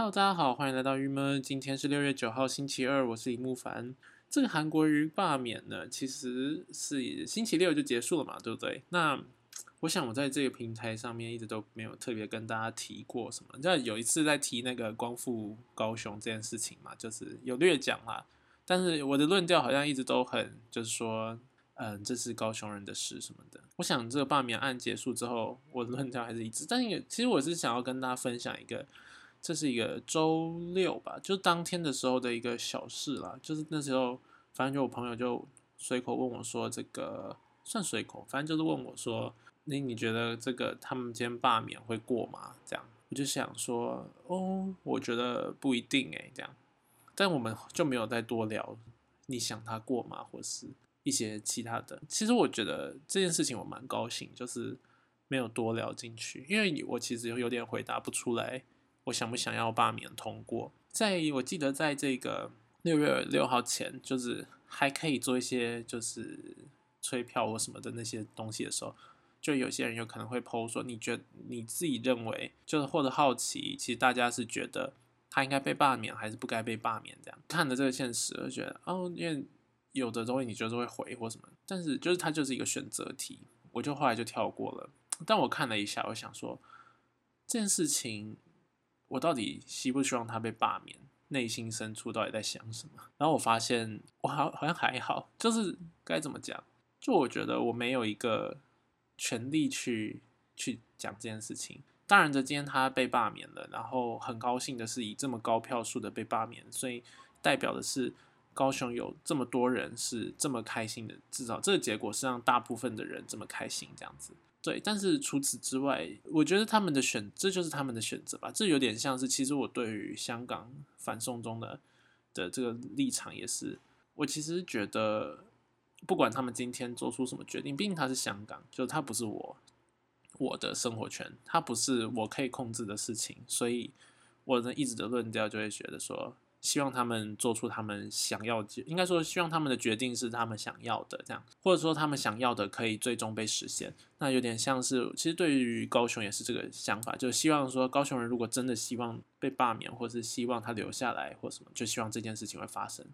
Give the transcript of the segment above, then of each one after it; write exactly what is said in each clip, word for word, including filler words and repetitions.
Hello， 大家好，欢迎来到郁闷。今天是六月九号，星期二，我是李慕凡。这个韩国瑜罢免呢，其实是星期六就结束了嘛，对不对？那我想我在这个平台上面一直都没有特别跟大家提过什么。那有一次在提那个光复高雄这件事情嘛，就是有略讲啦，但是我的论调好像一直都很，就是说，嗯，这是高雄人的事什么的。我想这个罢免案结束之后，我的论调还是一致，但也其实我是想要跟大家分享一个。这是一个周六吧，就当天的时候的一个小事啦，就是那时候，反正就我朋友就随口问我说，这个算随口，反正就是问我说，你你觉得这个他们今天罢免会过吗？这样，我就想说，哦，我觉得不一定哎、欸，这样，但我们就没有再多聊，你想他过吗？或是一些其他的。其实我觉得这件事情我蛮高兴，就是没有多聊进去，因为我其实有点回答不出来。我想不想要罢免通过？在我记得，在这个六月六号前，就是还可以做一些就是催票或什么的那些东西的时候，就有些人有可能会 po 说，你觉得你自己认为，就是或者好奇，其实大家是觉得他应该被罢免还是不该被罢免？这样看着这个现实，就觉得哦，因为有的东西你就是会回或什么，但是就是它就是一个选择题，我就后来就跳过了。但我看了一下，我想说这件事情。我到底希不希望他被罢免？内心深处到底在想什么？然后我发现，我好好像还好，就是该怎么讲？就我觉得我没有一个权利去去讲这件事情。当然，这今天他被罢免了，然后很高兴的是以这么高票数的被罢免，所以代表的是高雄有这么多人是这么开心的，至少这个结果是让大部分的人这么开心这样子。对，但是除此之外，我觉得他们的选，这就是他们的选择吧。这有点像是，其实我对于香港反送中的的这个立场也是，我其实觉得，不管他们今天做出什么决定，毕竟他是香港，就他不是我我的生活圈，他不是我可以控制的事情，所以我的一直的论调就会觉得说，希望他们做出他们想要，应该说希望他们的决定是他们想要的这样，或者说他们想要的可以最终被实现。那有点像是，其实对于高雄也是这个想法，就希望说高雄人如果真的希望被罢免，或是希望他留下来或什么，就希望这件事情会发生。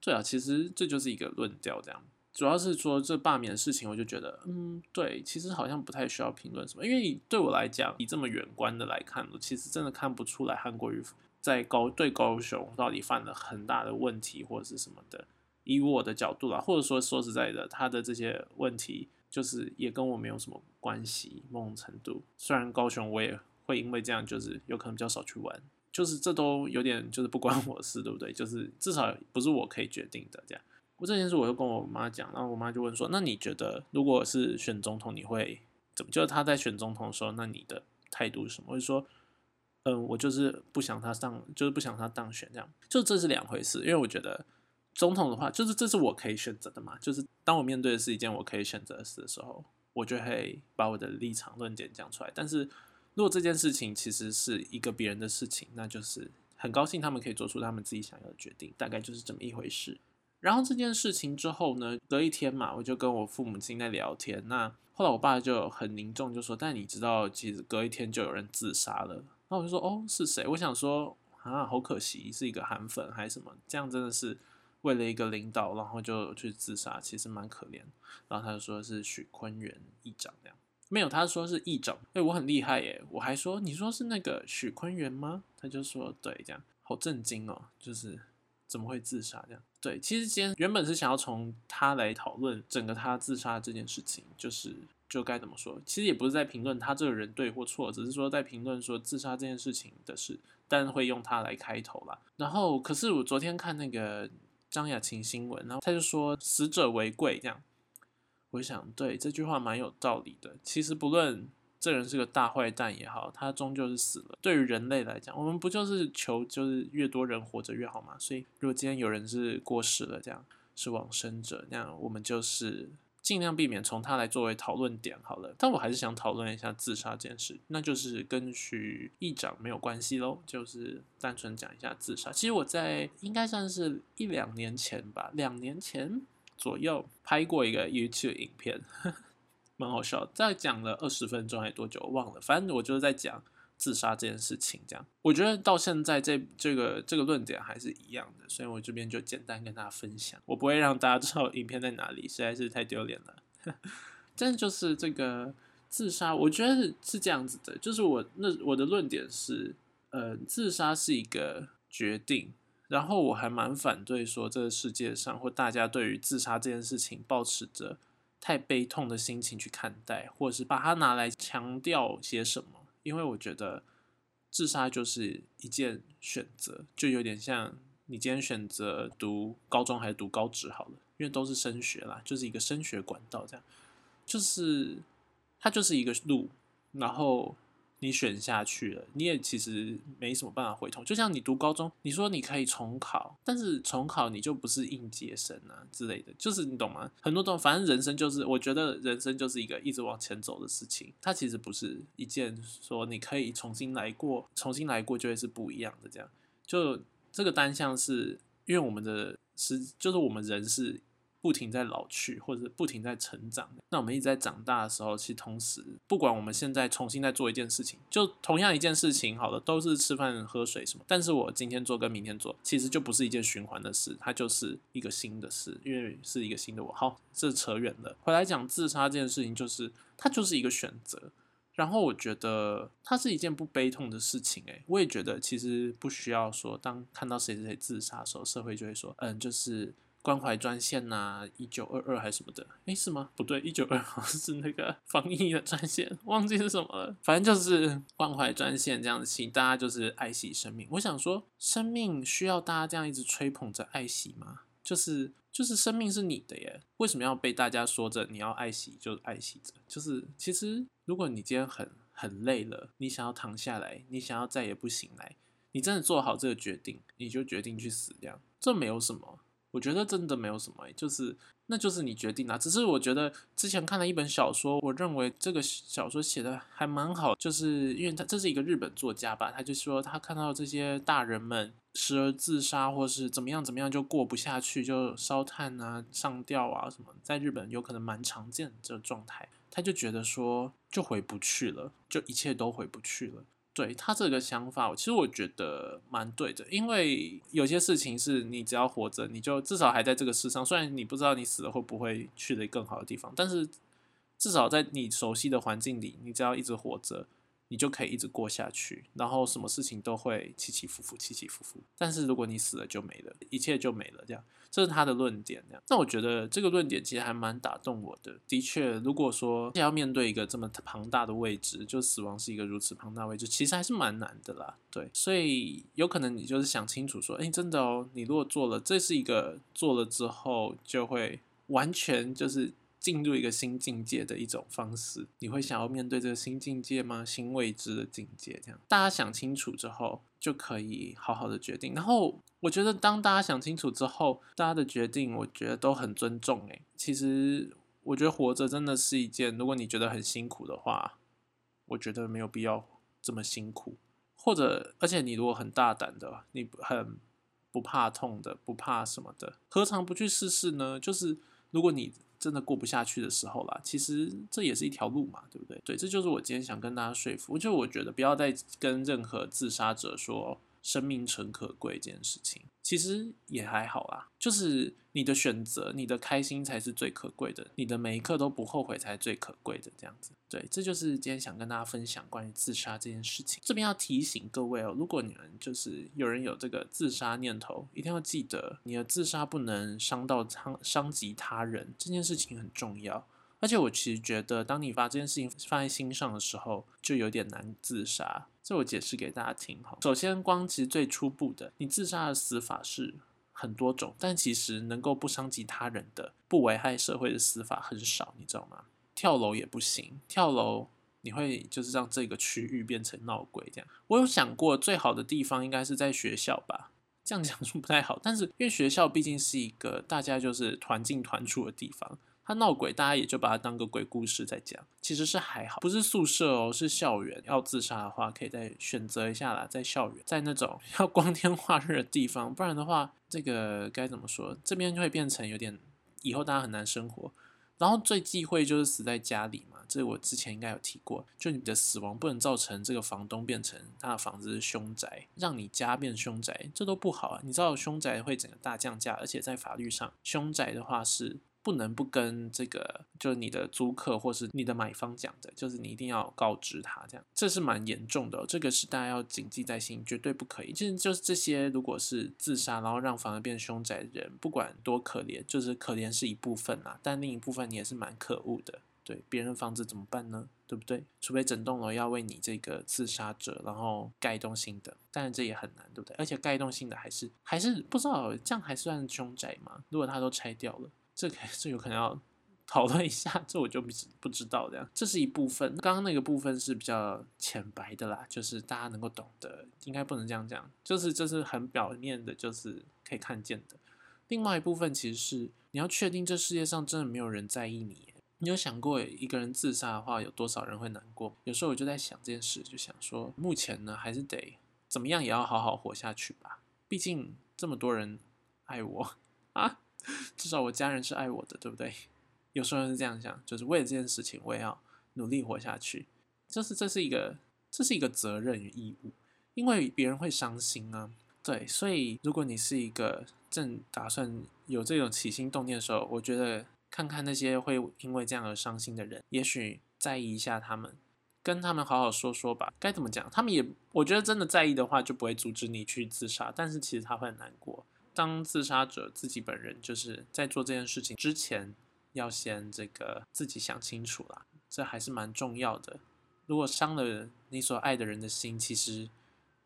对啊，其实这就是一个论调这样。主要是说这罢免的事情，我就觉得，嗯，对，其实好像不太需要评论什么，因为对我来讲，以这么远观的来看，我其实真的看不出来韩国瑜。在高对高雄到底犯了很大的问题或者是什么的，以我的角度啦，或者说说实在的，他的这些问题就是也跟我没有什么关系，某种程度。虽然高雄我也会因为这样，就是有可能比较少去玩，就是这都有点就是不关我的事，对不对？就是至少不是我可以决定的这样。我这件事我就跟我妈讲，然后我妈就问说：“那你觉得如果是选总统，你会怎么？就是他在选总统的时候，那你的态度是什么？”我就说。嗯，我就是不想他上，就是不想他当选这样，就这是两回事。因为我觉得总统的话，就是这是我可以选择的嘛，就是当我面对的是一件我可以选择的事的时候，我就会把我的立场论点讲出来。但是如果这件事情其实是一个别人的事情，那就是很高兴他们可以做出他们自己想要的决定，大概就是这么一回事。然后这件事情之后呢，隔一天嘛，我就跟我父母亲在聊天。那后来我爸就很凝重就说：“但你知道，其实隔一天就有人自杀了。”那我就说哦是谁？我想说啊，好可惜，是一个韩粉还是什么？这样真的是为了一个领导，然后就去自杀，其实蛮可怜。然后他就说是许崑源议长这样，没有，他说是议长。哎、欸，我很厉害耶！我还说你说是那个许崑源吗？他就说对，这样好震惊哦，就是怎么会自杀这样？对，其实今天原本是想要从他来讨论整个他自杀这件事情，就是。就该怎么说？其实也不是在评论他这个人对或错，只是说在评论说自杀这件事情的事，但会用他来开头啦。然后，可是我昨天看那个张雅琴新闻，然后他就说“死者为贵”这样，我想对这句话蛮有道理的。其实不论这人是个大坏蛋也好，他终究是死了。对于人类来讲，我们不就是求就是越多人活着越好吗？所以如果今天有人是过世了，这样是往生者，那样我们就是。尽量避免从它来作为讨论点好了，但我还是想讨论一下自杀这件事，那就是跟许议长没有关系咯，就是单纯讲一下自杀。其实我在应该算是一两年前吧，两年前左右拍过一个 YouTube 影片，蛮好笑的，大概讲了二十分钟还多久我忘了，反正我就是在讲自杀这件事情这样。我觉得到现在这这个这个论点还是一样的，所以我这边就简单跟大家分享，我不会让大家知道影片在哪里，实在是太丢脸了。但就是这个自杀，我觉得是这样子的，就是我那我的论点是，呃，自杀是一个决定，然后我还蛮反对说这个世界上或大家对于自杀这件事情抱持着太悲痛的心情去看待，或者是把它拿来强调些什么，因为我觉得自杀就是一件选择，就有点像你今天选择读高中还是读高职好了，因为都是升学啦，就是一个升学管道这样，就是它就是一个路，然后你选下去了，你也其实没什么办法回头。就像你读高中，你说你可以重考，但是重考你就不是应届生啊之类的，就是你懂吗？很多种，反正人生就是，我觉得人生就是一个一直往前走的事情，它其实不是一件说你可以重新来过，重新来过就会是不一样的这样。就这个单向是，因为我们的是，就是我们人是不停在老去或者不停在成长，那我们一直在长大的时候，其实同时不管我们现在重新在做一件事情，就同样一件事情好了，都是吃饭喝水什么，但是我今天做跟明天做其实就不是一件循环的事，它就是一个新的事，因为是一个新的我。好，这扯远了，回来讲自杀这件事情，就是它就是一个选择，然后我觉得它是一件不悲痛的事情、欸、我也觉得其实不需要说当看到谁谁自杀的时候，社会就会说嗯就是关怀专线啊一九二二还是什么的，诶是吗？不对，一九二二好像是那个防疫的专线，忘记是什么了，反正就是关怀专线这样子，请大家就是爱惜生命。我想说生命需要大家这样一直吹捧着爱惜吗？就是就是生命是你的耶，为什么要被大家说着你要爱惜就爱惜着？就是其实如果你今天很很累了，你想要躺下来，你想要再也不醒来，你真的做好这个决定，你就决定去死掉，这没有什么，我觉得真的没有什么、欸、就是那就是你决定啦、啊、只是我觉得之前看了一本小说，我认为这个小说写的还蛮好，就是因为他这是一个日本作家吧，他就说他看到这些大人们时而自杀或是怎么样怎么样就过不下去，就烧炭啊上吊啊什么，在日本有可能蛮常见的这个状态，他就觉得说就回不去了，就一切都回不去了。对，他这个想法其实我觉得蛮对的，因为有些事情是你只要活着，你就至少还在这个世上，虽然你不知道你死了会不会去了更好的地方，但是至少在你熟悉的环境里，你只要一直活着，你就可以一直过下去，然后什么事情都会起起伏伏起起伏伏，但是如果你死了就没了，一切就没了这样，这是他的论点这样。那我觉得这个论点其实还蛮打动我的，的确如果说要面对一个这么庞大的位置，就死亡是一个如此庞大的位置，其实还是蛮难的啦。对，所以有可能你就是想清楚说诶真的哦，你如果做了，这是一个做了之后就会完全就是进入一个新境界的一种方式，你会想要面对这个新境界吗？新未知的境界这样，大家想清楚之后就可以好好的决定。然后我觉得当大家想清楚之后，大家的决定我觉得都很尊重、欸、其实我觉得活着真的是一件，如果你觉得很辛苦的话，我觉得没有必要这么辛苦，或者而且你如果很大胆的，你很不怕痛的，不怕什么的，何尝不去试试呢？就是如果你真的过不下去的时候啦，其实这也是一条路嘛，对不对？对，这就是我今天想跟大家说服，就我觉得不要再跟任何自杀者说生命诚可贵这件事情，其实也还好啦，就是你的选择，你的开心才是最可贵的，你的每一刻都不后悔才是最可贵的这样子。对，这就是今天想跟大家分享关于自杀这件事情。这边要提醒各位哦，如果你们就是有人有这个自杀念头，一定要记得你的自杀不能伤到伤及他人，这件事情很重要。而且我其实觉得当你把这件事情放在心上的时候就有点难自杀，这我解释给大家听。首先光其实最初步的，你自杀的死法是很多种，但其实能够不伤及他人的不危害社会的死法很少，你知道吗？跳楼也不行，跳楼你会就是让这个区域变成闹鬼这样。我有想过最好的地方应该是在学校吧，这样讲说不太好，但是因为学校毕竟是一个大家就是团进团出的地方，他闹鬼大家也就把它当个鬼故事在讲，其实是还好。不是宿舍哦，是校园，要自杀的话可以再选择一下啦，在校园，在那种要光天化日的地方，不然的话这个该怎么说，这边就会变成有点以后大家很难生活。然后最忌讳就是死在家里嘛，这我之前应该有提过，就你的死亡不能造成这个房东变成他的房子是凶宅，让你家变凶宅，这都不好啊。你知道凶宅会整个大降价，而且在法律上，凶宅的话是不能不跟这个就是你的租客或是你的买方讲的，就是你一定要告知他，这样这是蛮严重的、哦，这个是大家要谨记在心，绝对不可以。其实就是这些，如果是自杀然后让房子变凶宅的人，不管多可怜，就是可怜是一部分啦，但另一部分你也是蛮可恶的。对，别人的房子怎么办呢？对不对？除非整栋楼要为你这个自杀者，然后盖一栋新的，当然这也很难，对不对？而且盖一栋新的还是还是不知道这样还算凶宅吗？如果他都拆掉了。这这有可能要讨论一下，这我就不知道了。这是一部分，刚刚那个部分是比较浅白的啦，就是大家能够懂的，应该不能这样讲，就是这是很表面的，就是可以看见的。另外一部分其实是你要确定这世界上真的没有人在意你耶。你有想过一个人自杀的话，有多少人会难过？有时候我就在想这件事，就想说，目前呢还是得怎么样也要好好活下去吧，毕竟这么多人爱我啊。至少我家人是爱我的，对不对？有时候是这样想，就是为了这件事情，我也要努力活下去。就是这是一个，这是一个责任与义务，因为别人会伤心啊。对，所以如果你是一个正打算有这种起心动念的时候，我觉得看看那些会因为这样而伤心的人，也许在意一下他们，跟他们好好说说吧。该怎么讲？他们也，我觉得真的在意的话，就不会阻止你去自杀，但是其实他会很难过。当自杀者自己本人就是在做这件事情之前，要先这个自己想清楚啦，这还是蛮重要的。如果伤了你所爱的人的心，其实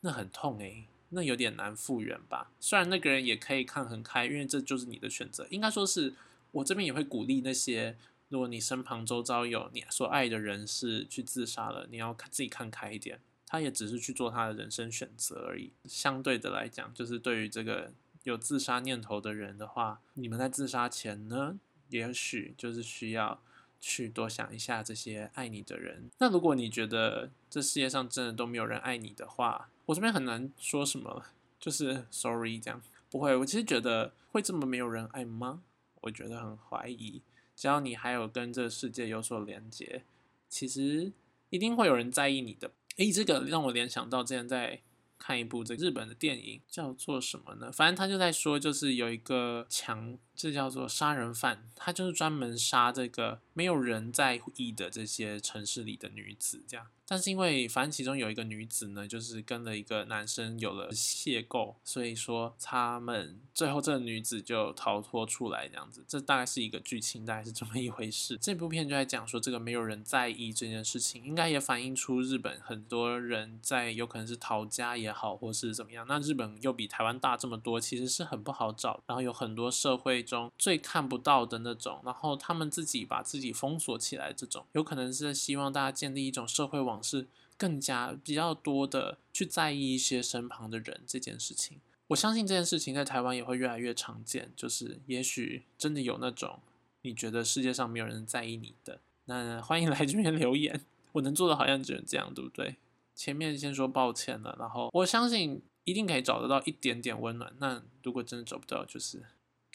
那很痛欸，那有点难复原吧。虽然那个人也可以看很开，因为这就是你的选择。应该说是我这边也会鼓励那些，如果你身旁周遭有你所爱的人是去自杀了，你要自己看开一点。他也只是去做他的人生选择而已。相对的来讲，就是对于这个有自杀念头的人的话，你们在自杀前呢，也许就是需要去多想一下这些爱你的人。那如果你觉得这世界上真的都没有人爱你的话，我这边很难说什么，就是 sorry 这样。不会，我其实觉得会这么没有人爱吗？我觉得很怀疑。只要你还有跟这个世界有所连接，其实一定会有人在意你的。诶，这个让我联想到之前在看一部这个日本的电影，叫做什么呢？反正他就在说，就是有一个强，这叫做杀人犯，他就是专门杀这个没有人在意的这些城市里的女子这样。但是因为反正其中有一个女子呢，就是跟了一个男生有了邂逅，所以说他们最后这个女子就逃脱出来这样子。这大概是一个剧情，大概是这么一回事。这部片就在讲说这个没有人在意这件事情，应该也反映出日本很多人在有可能是逃家也好，或是怎么样。那日本又比台湾大这么多，其实是很不好找，然后有很多社会中最看不到的那种，然后他们自己把自己封锁起来，这种有可能是希望大家建立一种社会网，是更加比较多的去在意一些身旁的人这件事情。我相信这件事情在台湾也会越来越常见，就是也许真的有那种你觉得世界上没有人在意你的，那欢迎来这边留言。我能做的好像只能这样，对不对？前面先说抱歉了，然后我相信一定可以找得到一点点温暖。那如果真的找不到，就是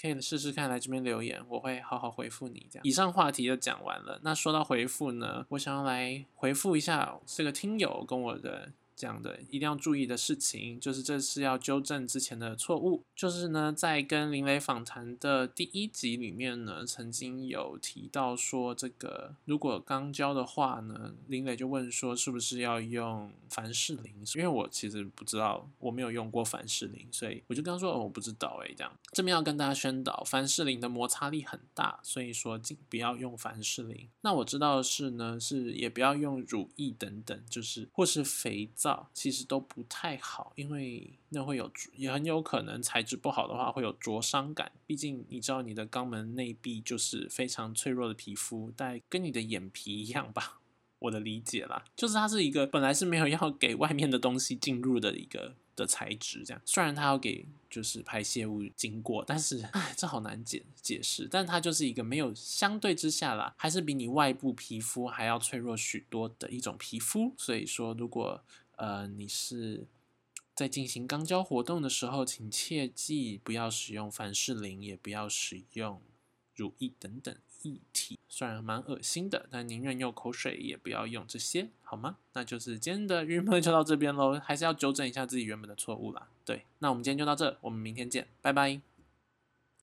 可以试试看来这边留言，我会好好回复你这样。以上话题就讲完了，那说到回复呢，我想要来回复一下这个听友跟我的讲的一定要注意的事情，就是这是要纠正之前的错误。就是呢，在跟林雷访谈的第一集里面呢，曾经有提到说这个如果刚交的话呢，林雷就问说是不是要用凡士林，因为我其实不知道，我没有用过凡士林，所以我就跟他说、哦、我不知道欸这样。这边要跟大家宣导，凡士林的摩擦力很大，所以说尽不要用凡士林。那我知道的是呢，是也不要用乳液等等，就是或是肥皂，其实都不太好，因为那会有，也很有可能材质不好的话会有灼伤感。毕竟你知道你的肛门内壁就是非常脆弱的皮肤，但跟你的眼皮一样吧，我的理解啦，就是它是一个本来是没有要给外面的东西进入的一个的材质这样。虽然它要给就是排泄物经过，但是唉，这好难解解释。但它就是一个没有，相对之下啦，还是比你外部皮肤还要脆弱许多的一种皮肤。所以说如果呃，你是在进行肛交活动的时候，请切记不要使用凡士林，也不要使用乳液等等液体，虽然蛮恶心的，但宁愿用口水也不要用这些，好吗？那就是今天的郁闷就到这边咯，还是要纠正一下自己原本的错误啦。对，那我们今天就到这，我们明天见，拜拜。